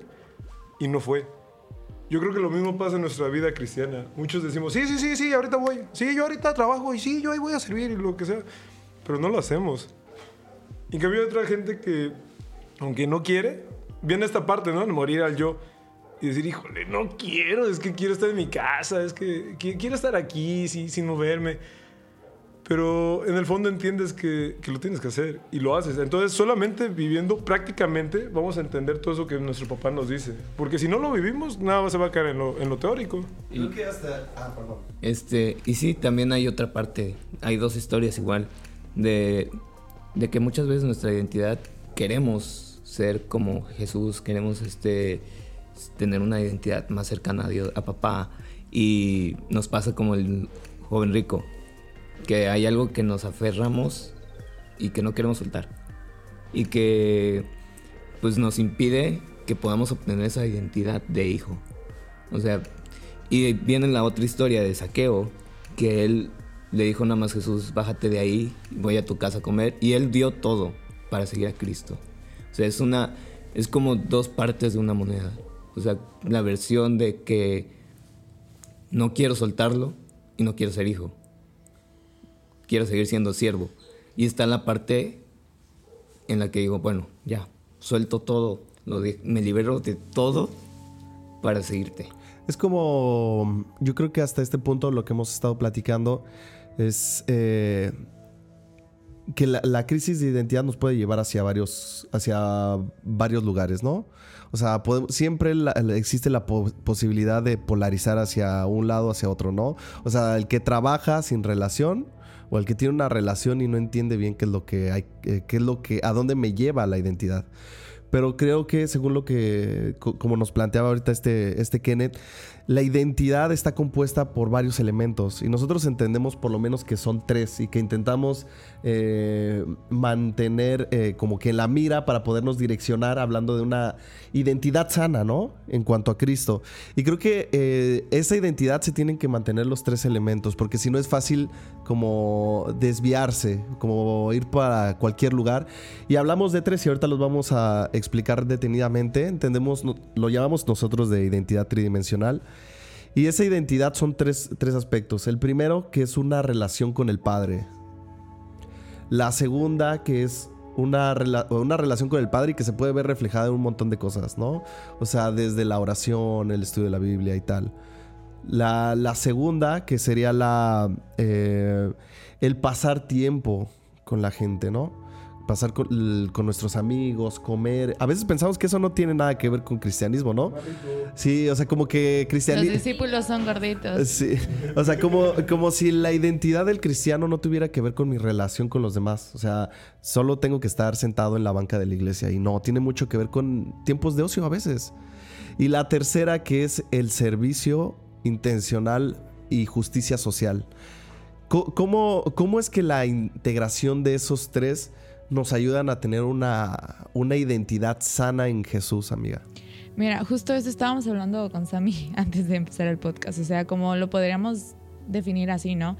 Y no fue. Yo creo que lo mismo pasa en nuestra vida cristiana. Muchos decimos: sí, ahorita voy. Sí, yo ahorita trabajo y sí, yo ahí voy a servir y lo que sea. Pero no lo hacemos. En cambio hay otra gente que, aunque no quiere, viene esta parte, ¿no? Morir al yo. Y decir: híjole, no quiero, es que quiero estar en mi casa, es que quiero estar aquí, sí, sin moverme. Pero en el fondo entiendes que lo tienes que hacer y lo haces. Entonces, solamente viviendo prácticamente vamos a entender todo eso que nuestro papá nos dice. Porque si no lo vivimos, nada más se va a caer en lo teórico. Creo que hasta... Ah, perdón. Y sí, también hay otra parte. Hay 2 historias igual. De que muchas veces nuestra identidad queremos ser como Jesús, queremos tener una identidad más cercana a Dios, a papá, y nos pasa como el joven rico, que hay algo que nos aferramos y que no queremos soltar y que pues nos impide que podamos obtener esa identidad de hijo. O sea, y viene la otra historia de Zaqueo, que él le dijo nada más: Jesús, bájate de ahí, voy a tu casa a comer, y él dio todo para seguir a Cristo. O sea, es como 2 partes de una moneda. O sea, la versión de que no quiero soltarlo y no quiero ser hijo. Quiero seguir siendo siervo. Y está la parte en la que digo: bueno, ya, suelto todo. Me libero de todo para seguirte. Es como, yo creo que hasta este punto lo que hemos estado platicando es que la crisis de identidad nos puede llevar hacia varios lugares, ¿no? O sea, siempre existe la posibilidad de polarizar hacia un lado, hacia otro, ¿no? O sea, el que trabaja sin relación o el que tiene una relación y no entiende bien qué es lo que hay, a dónde me lleva la identidad. Pero creo que según lo que, como nos planteaba ahorita este Kenneth, la identidad está compuesta por varios elementos y nosotros entendemos por lo menos que son 3 y que intentamos mantener como que en la mira para podernos direccionar, hablando de una identidad sana, ¿no? En cuanto a Cristo. Y creo que esa identidad se tienen que mantener los 3 elementos, porque si no es fácil como desviarse, como ir para cualquier lugar. Y hablamos de 3 y ahorita los vamos a explicar detenidamente. Entendemos, lo llamamos nosotros de identidad tridimensional. Y esa identidad son 3 aspectos. El primero, que es una relación con el Padre. La segunda, que es una relación con el Padre y que se puede ver reflejada en un montón de cosas, ¿no? O sea, desde la oración, el estudio de la Biblia y tal. La segunda, que sería el pasar tiempo con la gente, ¿no? Pasar con nuestros amigos, comer. A veces pensamos que eso no tiene nada que ver con cristianismo, ¿no? Sí, o sea, como que cristianismo... Los discípulos son gorditos. Sí, o sea, como si la identidad del cristiano no tuviera que ver con mi relación con los demás. O sea, solo tengo que estar sentado en la banca de la iglesia. Y no, tiene mucho que ver con tiempos de ocio a veces. Y la tercera, que es el servicio intencional y justicia social. ¿Cómo es que la integración de esos 3... nos ayudan a tener una identidad sana en Jesús, amiga? Mira, justo eso estábamos hablando con Sammy antes de empezar el podcast. O sea, como lo podríamos definir así, ¿no?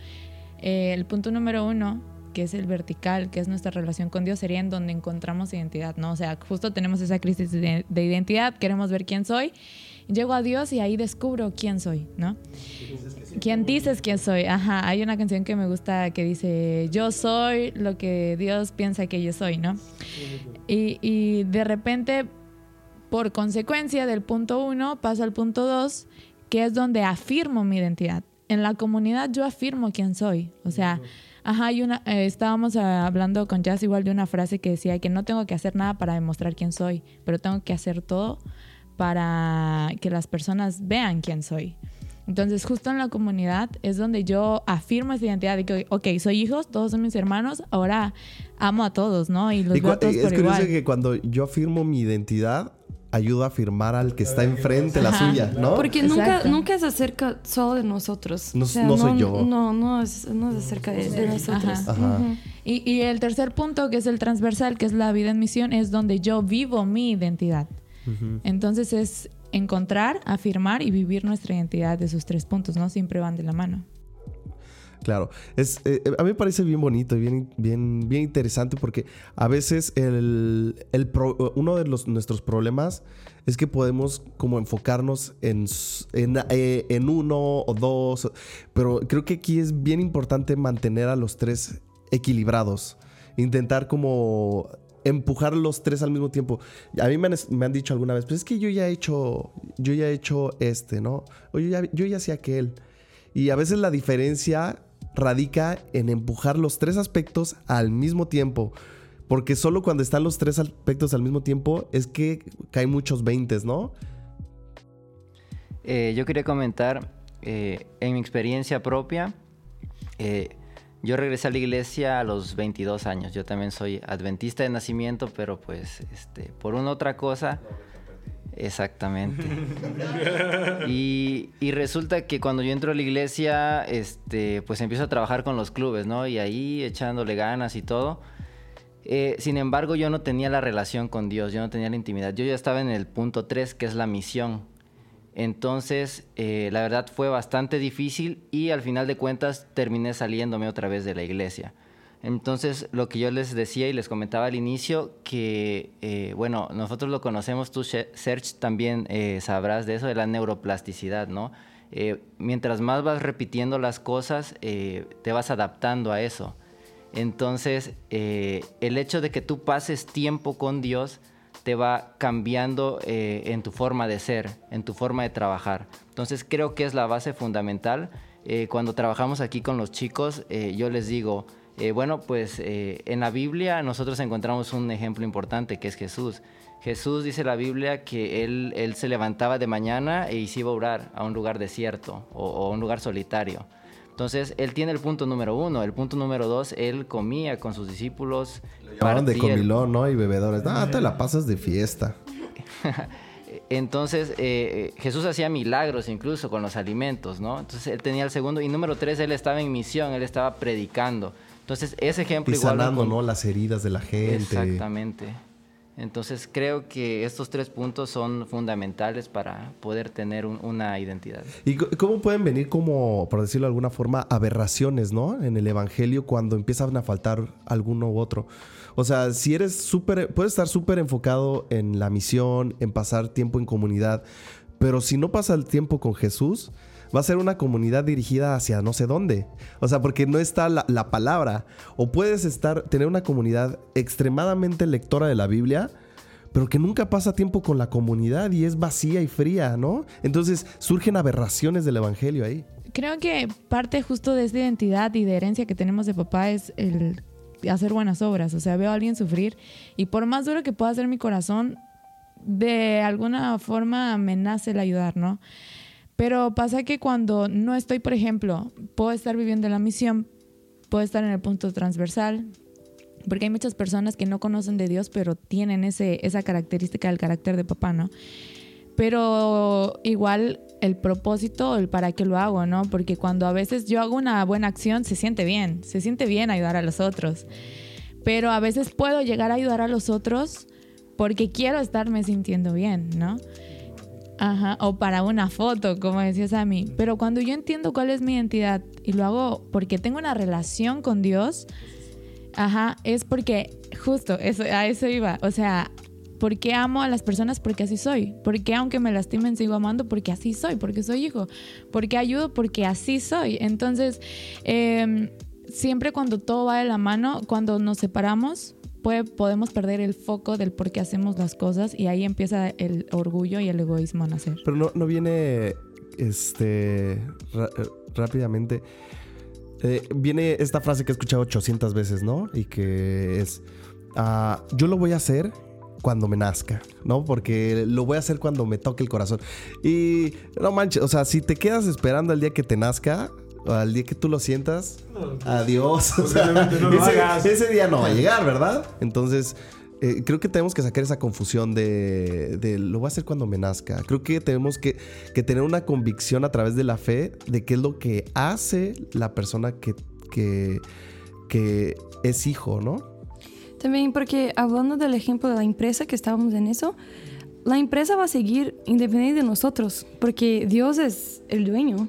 El punto número 1, que es el vertical, que es nuestra relación con Dios, sería en donde encontramos identidad, ¿no? O sea, justo tenemos esa crisis de identidad, queremos ver quién soy. Llego a Dios y ahí descubro quién soy, ¿no? ¿Quién dices quién soy? Ajá, hay una canción que me gusta que dice: yo soy lo que Dios piensa que yo soy, ¿no? Y de repente, por consecuencia del punto 1, paso al punto 2, que es donde afirmo mi identidad. en la comunidad yo afirmo quién soy. O sea, estábamos hablando con Jazz igual de una frase que decía que no tengo que hacer nada para demostrar quién soy, pero tengo que hacer todo para que las personas vean quién soy. Entonces, justo en la comunidad es donde yo afirmo esa identidad de que, ok, soy hijos, todos son mis hermanos, ahora amo a todos, ¿no? Y los veo a todos por igual. Es curioso que cuando yo afirmo mi identidad, ayudo a afirmar al que está enfrente la suya, ¿no? Porque nunca se acerca solo de nosotros. No, o sea, no soy yo. No se acerca de nosotros. Ajá. Y el tercer punto, que es el transversal, que es la vida en misión, es donde yo vivo mi identidad. Uh-huh. Entonces es encontrar, afirmar y vivir nuestra identidad. De esos tres puntos, ¿no? Siempre van de la mano. Claro, a mí me parece bien bonito y bien interesante, porque a veces uno de nuestros problemas es que podemos como enfocarnos en uno o dos, pero creo que aquí es bien importante mantener a los tres equilibrados, intentar como empujar los tres al mismo tiempo. A mí me han dicho alguna vez, pues es que yo ya he hecho ¿no? O yo ya hacía aquel. Y a veces la diferencia radica en empujar los tres aspectos al mismo tiempo, porque solo cuando están los tres aspectos al mismo tiempo es que caen muchos 20, ¿no? Yo quería comentar, en mi experiencia propia, yo regresé a la iglesia a los 22 años. Yo también soy adventista de nacimiento, pero pues por una otra cosa... Exactamente. Y resulta que cuando yo entro a la iglesia, pues empiezo a trabajar con los clubes, ¿no? Y ahí echándole ganas y todo. Sin embargo, yo no tenía la relación con Dios, yo no tenía la intimidad. Yo ya estaba en el punto 3, que es la misión. Entonces, la verdad fue bastante difícil y al final de cuentas terminé saliéndome otra vez de la iglesia. Entonces, lo que yo les decía y les comentaba al inicio, que, bueno, nosotros lo conocemos, tú, Serge, también sabrás de eso, de la neuroplasticidad, ¿no? Mientras más vas repitiendo las cosas, te vas adaptando a eso. Entonces, el hecho de que tú pases tiempo con Dios te va cambiando en tu forma de ser, en tu forma de trabajar. Entonces, creo que es la base fundamental. Cuando trabajamos aquí con los chicos, yo les digo... en la Biblia nosotros encontramos un ejemplo importante, que es Jesús. Jesús, dice la Biblia, que él se levantaba de mañana y se iba a orar a un lugar desierto o a un lugar solitario. Entonces, él tiene el punto número 1. El punto número 2, él comía con sus discípulos. Lo llamaban de comilón, ¿no? Y bebedores. Ah, te la pasas de fiesta. Entonces, Jesús hacía milagros incluso con los alimentos, ¿no? Entonces, él tenía el segundo. Y número 3, él estaba en misión, él estaba predicando. Entonces, ese ejemplo... Y sanando, ¿no? Las heridas de la gente. Exactamente. Entonces, creo que estos tres puntos son fundamentales para poder tener una identidad. ¿Y cómo pueden venir como, por decirlo de alguna forma, aberraciones, ¿no? En el evangelio, cuando empiezan a faltar alguno u otro. O sea, si eres puedes estar súper enfocado en la misión, en pasar tiempo en comunidad, pero si no pasa el tiempo con Jesús, va a ser una comunidad dirigida hacia no sé dónde. O sea, porque no está la palabra. O puedes tener una comunidad extremadamente lectora de la Biblia, pero que nunca pasa tiempo con la comunidad y es vacía y fría, ¿no? Entonces surgen aberraciones del evangelio ahí. Creo que parte justo de esta identidad y de herencia que tenemos de papá es el hacer buenas obras. O sea, veo a alguien sufrir y por más duro que pueda ser mi corazón, de alguna forma me nace el ayudar, ¿no? Pero pasa que cuando no estoy, por ejemplo, puedo estar viviendo la misión, puedo estar en el punto transversal, porque hay muchas personas que no conocen de Dios, pero tienen esa característica del carácter de papá, ¿no? Pero igual el propósito, el para qué lo hago, ¿no? Porque cuando a veces yo hago una buena acción, se siente bien ayudar a los otros. Pero a veces puedo llegar a ayudar a los otros porque quiero estarme sintiendo bien, ¿no? Ajá, o para una foto, como decías a mí. Pero cuando yo entiendo cuál es mi identidad y lo hago porque tengo una relación con Dios, ajá, es porque justo eso, a eso iba. O sea, porque amo a las personas porque así soy. Porque aunque me lastimen sigo amando porque así soy, porque soy hijo. Porque ayudo porque así soy. Entonces, siempre cuando todo va de la mano, cuando nos separamos, podemos perder el foco del por qué hacemos las cosas y ahí empieza el orgullo y el egoísmo a nacer. Pero no viene rápidamente. Viene esta frase que he escuchado 800 veces, ¿no? Y que es, yo lo voy a hacer cuando me nazca, ¿no? Porque lo voy a hacer cuando me toque el corazón. Y no manches, o sea, si te quedas esperando al día que te nazca, al día que tú lo sientas, no, adiós. O sea, no lo hagas. Ese día no va a llegar, ¿verdad? Entonces, creo que tenemos que sacar esa confusión de lo voy a hacer cuando me nazca. Creo que tenemos que tener una convicción a través de la fe de qué es lo que hace la persona que es hijo, ¿no? También porque hablando del ejemplo de la empresa que estábamos en eso, la empresa va a seguir independiente de nosotros porque Dios es el dueño.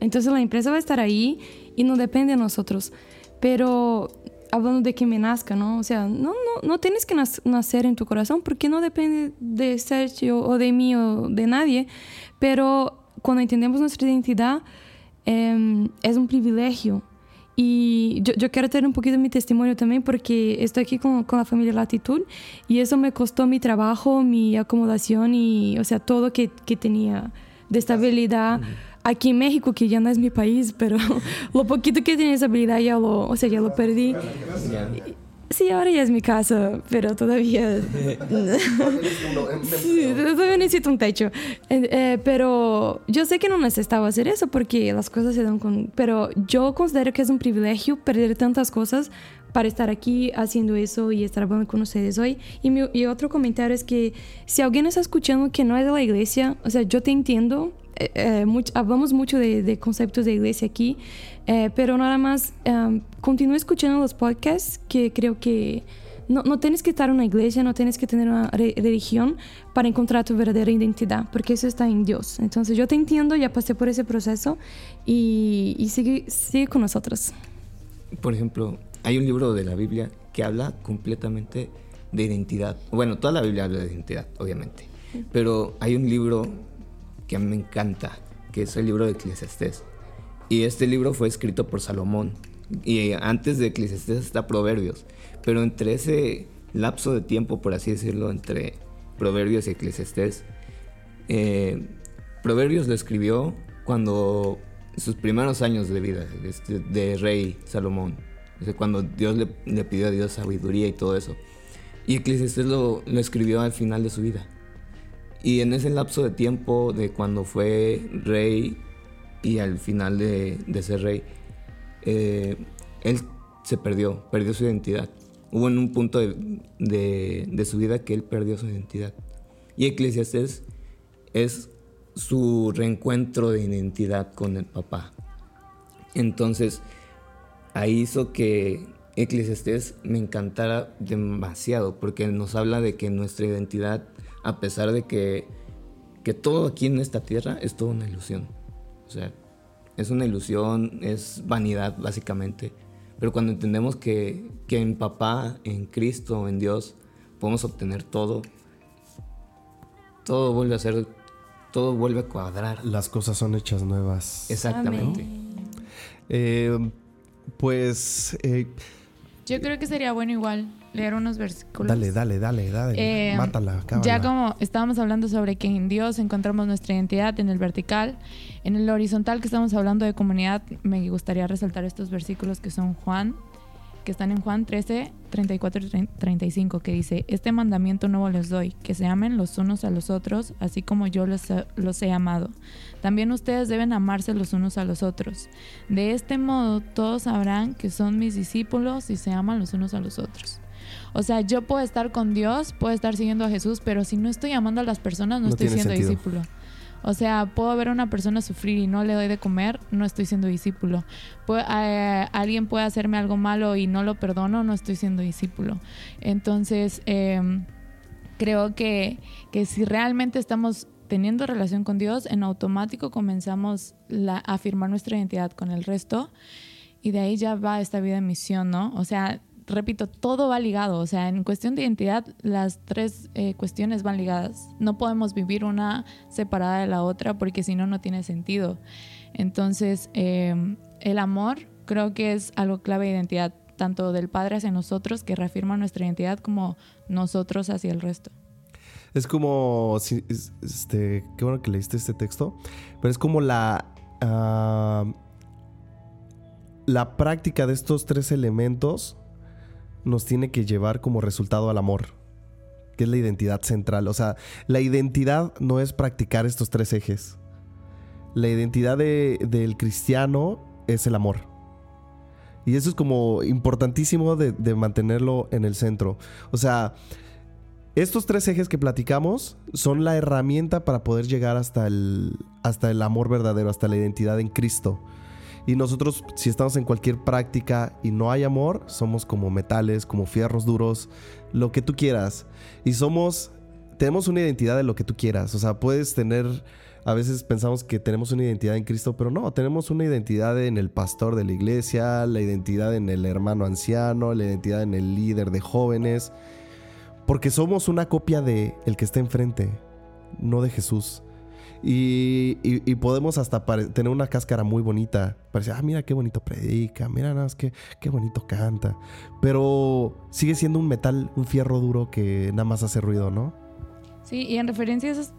Entonces la empresa va a estar ahí y no depende de nosotros. Pero hablando de que me nazca, ¿no? O sea, no tienes que nacer en tu corazón porque no depende de Serge o de mí o de nadie. Pero cuando entendemos nuestra identidad, es un privilegio. Y yo quiero tener un poquito mi testimonio también porque estoy aquí con la familia Latitud y eso me costó mi trabajo, mi acomodación y, o sea, todo que tenía de estabilidad aquí en México, que ya no es mi país, pero lo poquito que tenía de estabilidad ya lo perdí. Sí, ahora ya es mi casa, pero todavía... sí, todavía necesito un techo. Pero yo sé que no necesitaba hacer eso porque las cosas se dan con... Pero yo considero que es un privilegio perder tantas cosas para estar aquí haciendo eso y estar hablando con ustedes hoy. Y otro comentario es que si alguien está escuchando que no es de la iglesia, o sea, yo te entiendo. Hablamos mucho de conceptos de iglesia aquí, pero nada más continúa escuchando los podcasts que creo que no tienes que estar en una iglesia, no tienes que tener una religión para encontrar tu verdadera identidad, porque eso está en Dios. Entonces yo te entiendo, ya pasé por ese proceso y sigue con nosotros. Por ejemplo, hay un libro de la Biblia que habla completamente de identidad. Bueno, toda la Biblia habla de identidad, obviamente, pero hay un libro que a mí me encanta, que es el libro de Eclesiastes. Y este libro fue escrito por Salomón. Y antes de Eclesiastes está Proverbios. Pero entre ese lapso de tiempo, por así decirlo, entre Proverbios y Eclesiastes, Proverbios lo escribió cuando sus primeros años de vida, de rey Salomón. O sea, cuando Dios le pidió a Dios sabiduría y todo eso. Y Eclesiastes lo escribió al final de su vida. Y en ese lapso de tiempo de cuando fue rey y al final de ser rey, él se perdió su identidad. Hubo en un punto de su vida que él perdió su identidad. Y Eclesiastes es su reencuentro de identidad con el papá. Entonces, ahí hizo que Eclesiastes me encantara demasiado, porque nos habla de que nuestra identidad, a pesar de que todo aquí en esta tierra es toda una ilusión. O sea, es una ilusión, es vanidad básicamente. Pero cuando entendemos que en papá, en Cristo, en Dios, podemos obtener todo, todo vuelve a cuadrar. Las cosas son hechas nuevas. Exactamente. Yo creo que sería bueno igual leer unos versículos. Dale. Mátala, cábala. Ya como estábamos hablando sobre que en Dios encontramos nuestra identidad en el vertical, en el horizontal que estamos hablando de comunidad, me gustaría resaltar estos versículos que son que están en Juan 13, 34 y 35, que dice: este mandamiento nuevo les doy, que se amen los unos a los otros, así como yo los he amado. También ustedes deben amarse los unos a los otros. De este modo todos sabrán que son mis discípulos y se aman los unos a los otros. O sea, yo puedo estar con Dios, puedo estar siguiendo a Jesús, pero si no estoy amando a las personas, no estoy siendo discípulo. O sea, puedo ver a una persona sufrir y no le doy de comer, no estoy siendo discípulo. Alguien puede hacerme algo malo y no lo perdono, no estoy siendo discípulo. Entonces, creo que si realmente estamos teniendo relación con Dios, en automático comenzamos a afirmar nuestra identidad con el resto. Y de ahí ya va esta vida en misión, ¿no? O sea, repito, todo va ligado. O sea, en cuestión de identidad, las tres cuestiones van ligadas. No podemos vivir una separada de la otra porque si no, no tiene sentido. Entonces, el amor creo que es algo clave de identidad, tanto del Padre hacia nosotros, que reafirma nuestra identidad, como nosotros hacia el resto. Es como... qué bueno que leíste este texto, pero es como la... la práctica de estos tres elementos nos tiene que llevar como resultado al amor, que es la identidad central. O sea, la identidad no es practicar estos tres ejes. La identidad del cristiano es el amor. Y eso es como importantísimo de mantenerlo en el centro. O sea, estos tres ejes que platicamos son la herramienta para poder llegar hasta el amor verdadero, hasta la identidad en Cristo. Y nosotros, si estamos en cualquier práctica y no hay amor, somos como metales, como fierros duros, lo que tú quieras. Y tenemos una identidad de lo que tú quieras. O sea, puedes tener... A veces pensamos que tenemos una identidad en Cristo, pero no, tenemos una identidad en el pastor de la iglesia, la identidad en el hermano anciano, la identidad en el líder de jóvenes, porque somos una copia de el que está enfrente, no de Jesús. Y podemos hasta tener una cáscara muy bonita, parecer, mira qué bonito predica, mira nada más qué bonito canta, pero sigue siendo un metal, un fierro duro que nada más hace ruido, ¿no? Sí, y en referencia a esas...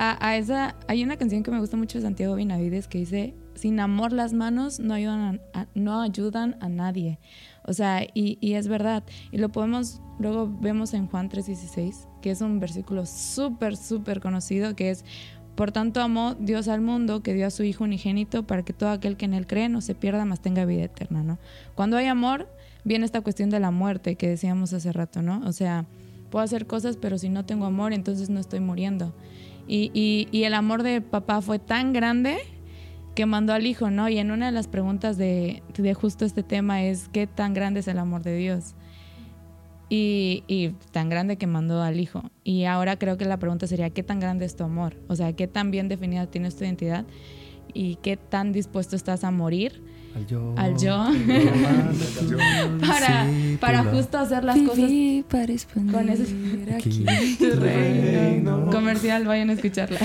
A esa... Hay una canción que me gusta mucho de Santiago Binavides que dice: sin amor las manos no ayudan a nadie. O sea, y es verdad. Y lo podemos... Luego vemos en Juan 3:16, que es un versículo súper, súper conocido, que es: por tanto amó Dios al mundo, que dio a su Hijo unigénito, para que todo aquel que en él cree no se pierda, mas tenga vida eterna, ¿no? Cuando hay amor, viene esta cuestión de la muerte que decíamos hace rato, ¿no? O sea... Puedo hacer cosas, pero si no tengo amor, entonces no estoy muriendo. Y el amor de papá fue tan grande que mandó al Hijo, ¿no? Y en una de las preguntas de justo este tema es: ¿qué tan grande es el amor de Dios? Y tan grande que mandó al Hijo. Y ahora creo que la pregunta sería: ¿qué tan grande es tu amor? O sea, ¿qué tan bien definida tienes tu identidad? ¿Y qué tan dispuesto estás a morir? Al yo. Para justo hacer las cosas con eso. Tu reino. Comercial, vayan a escucharla.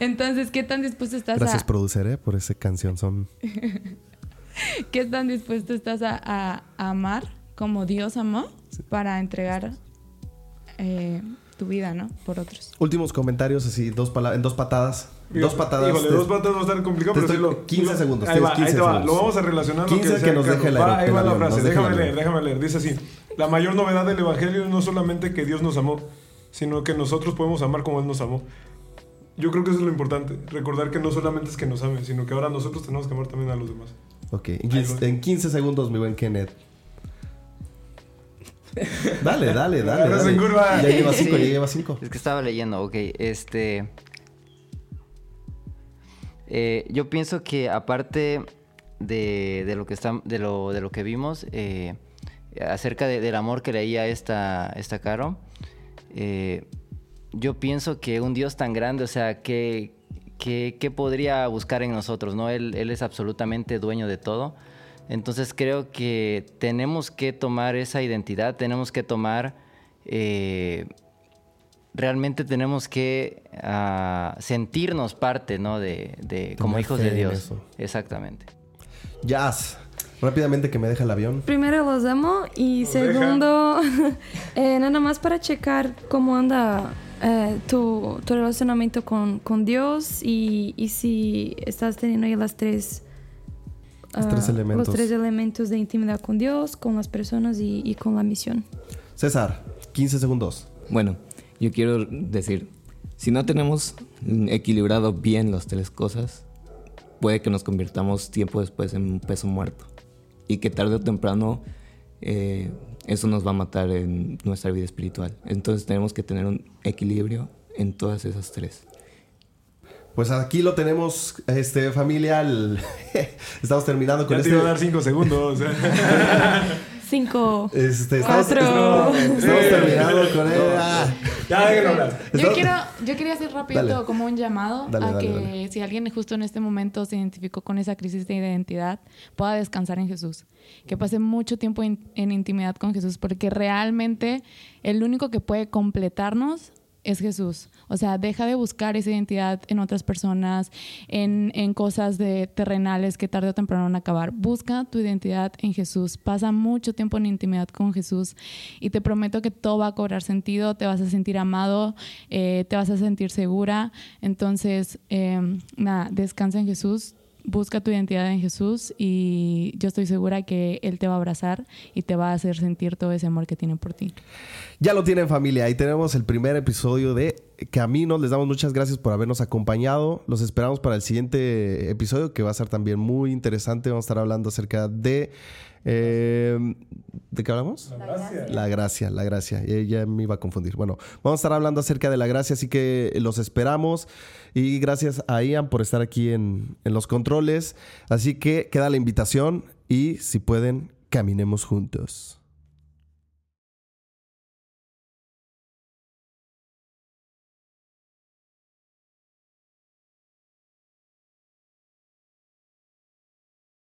Entonces, ¿qué tan dispuesto estás Gracias, producer, por esa canción. ¿Qué tan dispuesto estás a amar como Dios amó para entregar tu vida, ¿no? Por otros? Últimos comentarios, así, dos patadas. Híjole, dos patadas va a estar complicado, pero decirlo. 15 segundos. Ahí va, 15 ahí te va. Lo vamos a relacionar. 15 que nos deje la Ahí va la frase. Déjame leer. Dice así: la mayor novedad del Evangelio no es solamente que Dios nos amó, sino que nosotros podemos amar como Él nos amó. Yo creo que eso es lo importante. Recordar que no solamente es que nos amen, sino que ahora nosotros tenemos que amar también a los demás. Ok. En 15 segundos, mi buen Kenneth. Dale. Ya lleva cinco. Es que estaba leyendo. Ok, yo pienso que aparte de lo que vimos acerca del amor que leía esta Caro, yo pienso que un Dios tan grande, o sea, ¿qué podría buscar en nosotros, ¿no? Él es absolutamente dueño de todo. Entonces creo que tenemos que tomar esa identidad, tenemos que tomar... realmente tenemos que sentirnos parte, ¿no? de como hijos de Dios. Eso. Exactamente. Jazz, rápidamente que me deja el avión. Primero los amo y segundo, nada más para checar cómo anda tu relacionamiento con Dios y si estás teniendo ahí los tres elementos de intimidad con Dios, con las personas y con la misión. César, 15 segundos. Bueno. Yo quiero decir, si no tenemos equilibrado bien las tres cosas, puede que nos convirtamos tiempo después en un peso muerto. Y que tarde o temprano eso nos va a matar en nuestra vida espiritual. Entonces tenemos que tener un equilibrio en todas esas tres. Pues aquí lo tenemos, familia. Estamos terminando con ya te iba a dar 5 segundos. 5. Estamos terminando con ella. Ya déjenlo hablar. Yo quería hacer rápido como un llamado a que si alguien justo en este momento se identificó con esa crisis de identidad, pueda descansar en Jesús. Que pase mucho tiempo en intimidad con Jesús, porque realmente el único que puede completarnos es Jesús. O sea, deja de buscar esa identidad en otras personas, en cosas terrenales que tarde o temprano van a acabar. Busca tu identidad en Jesús. Pasa mucho tiempo en intimidad con Jesús y te prometo que todo va a cobrar sentido. Te vas a sentir amado, te vas a sentir segura. Entonces, nada, descansa en Jesús. Busca tu identidad en Jesús y yo estoy segura que Él te va a abrazar y te va a hacer sentir todo ese amor que tiene por ti. Ya lo tienen, familia. Ahí tenemos el primer episodio de Caminos. Les damos muchas gracias por habernos acompañado. Los esperamos para el siguiente episodio, que va a ser también muy interesante. Vamos a estar hablando acerca de... ¿de qué hablamos? La gracia. Ya me iba a confundir. Bueno, vamos a estar hablando acerca de la gracia, así que los esperamos. Y gracias a Ian por estar aquí en los controles. Así que queda la invitación y si pueden, caminemos juntos.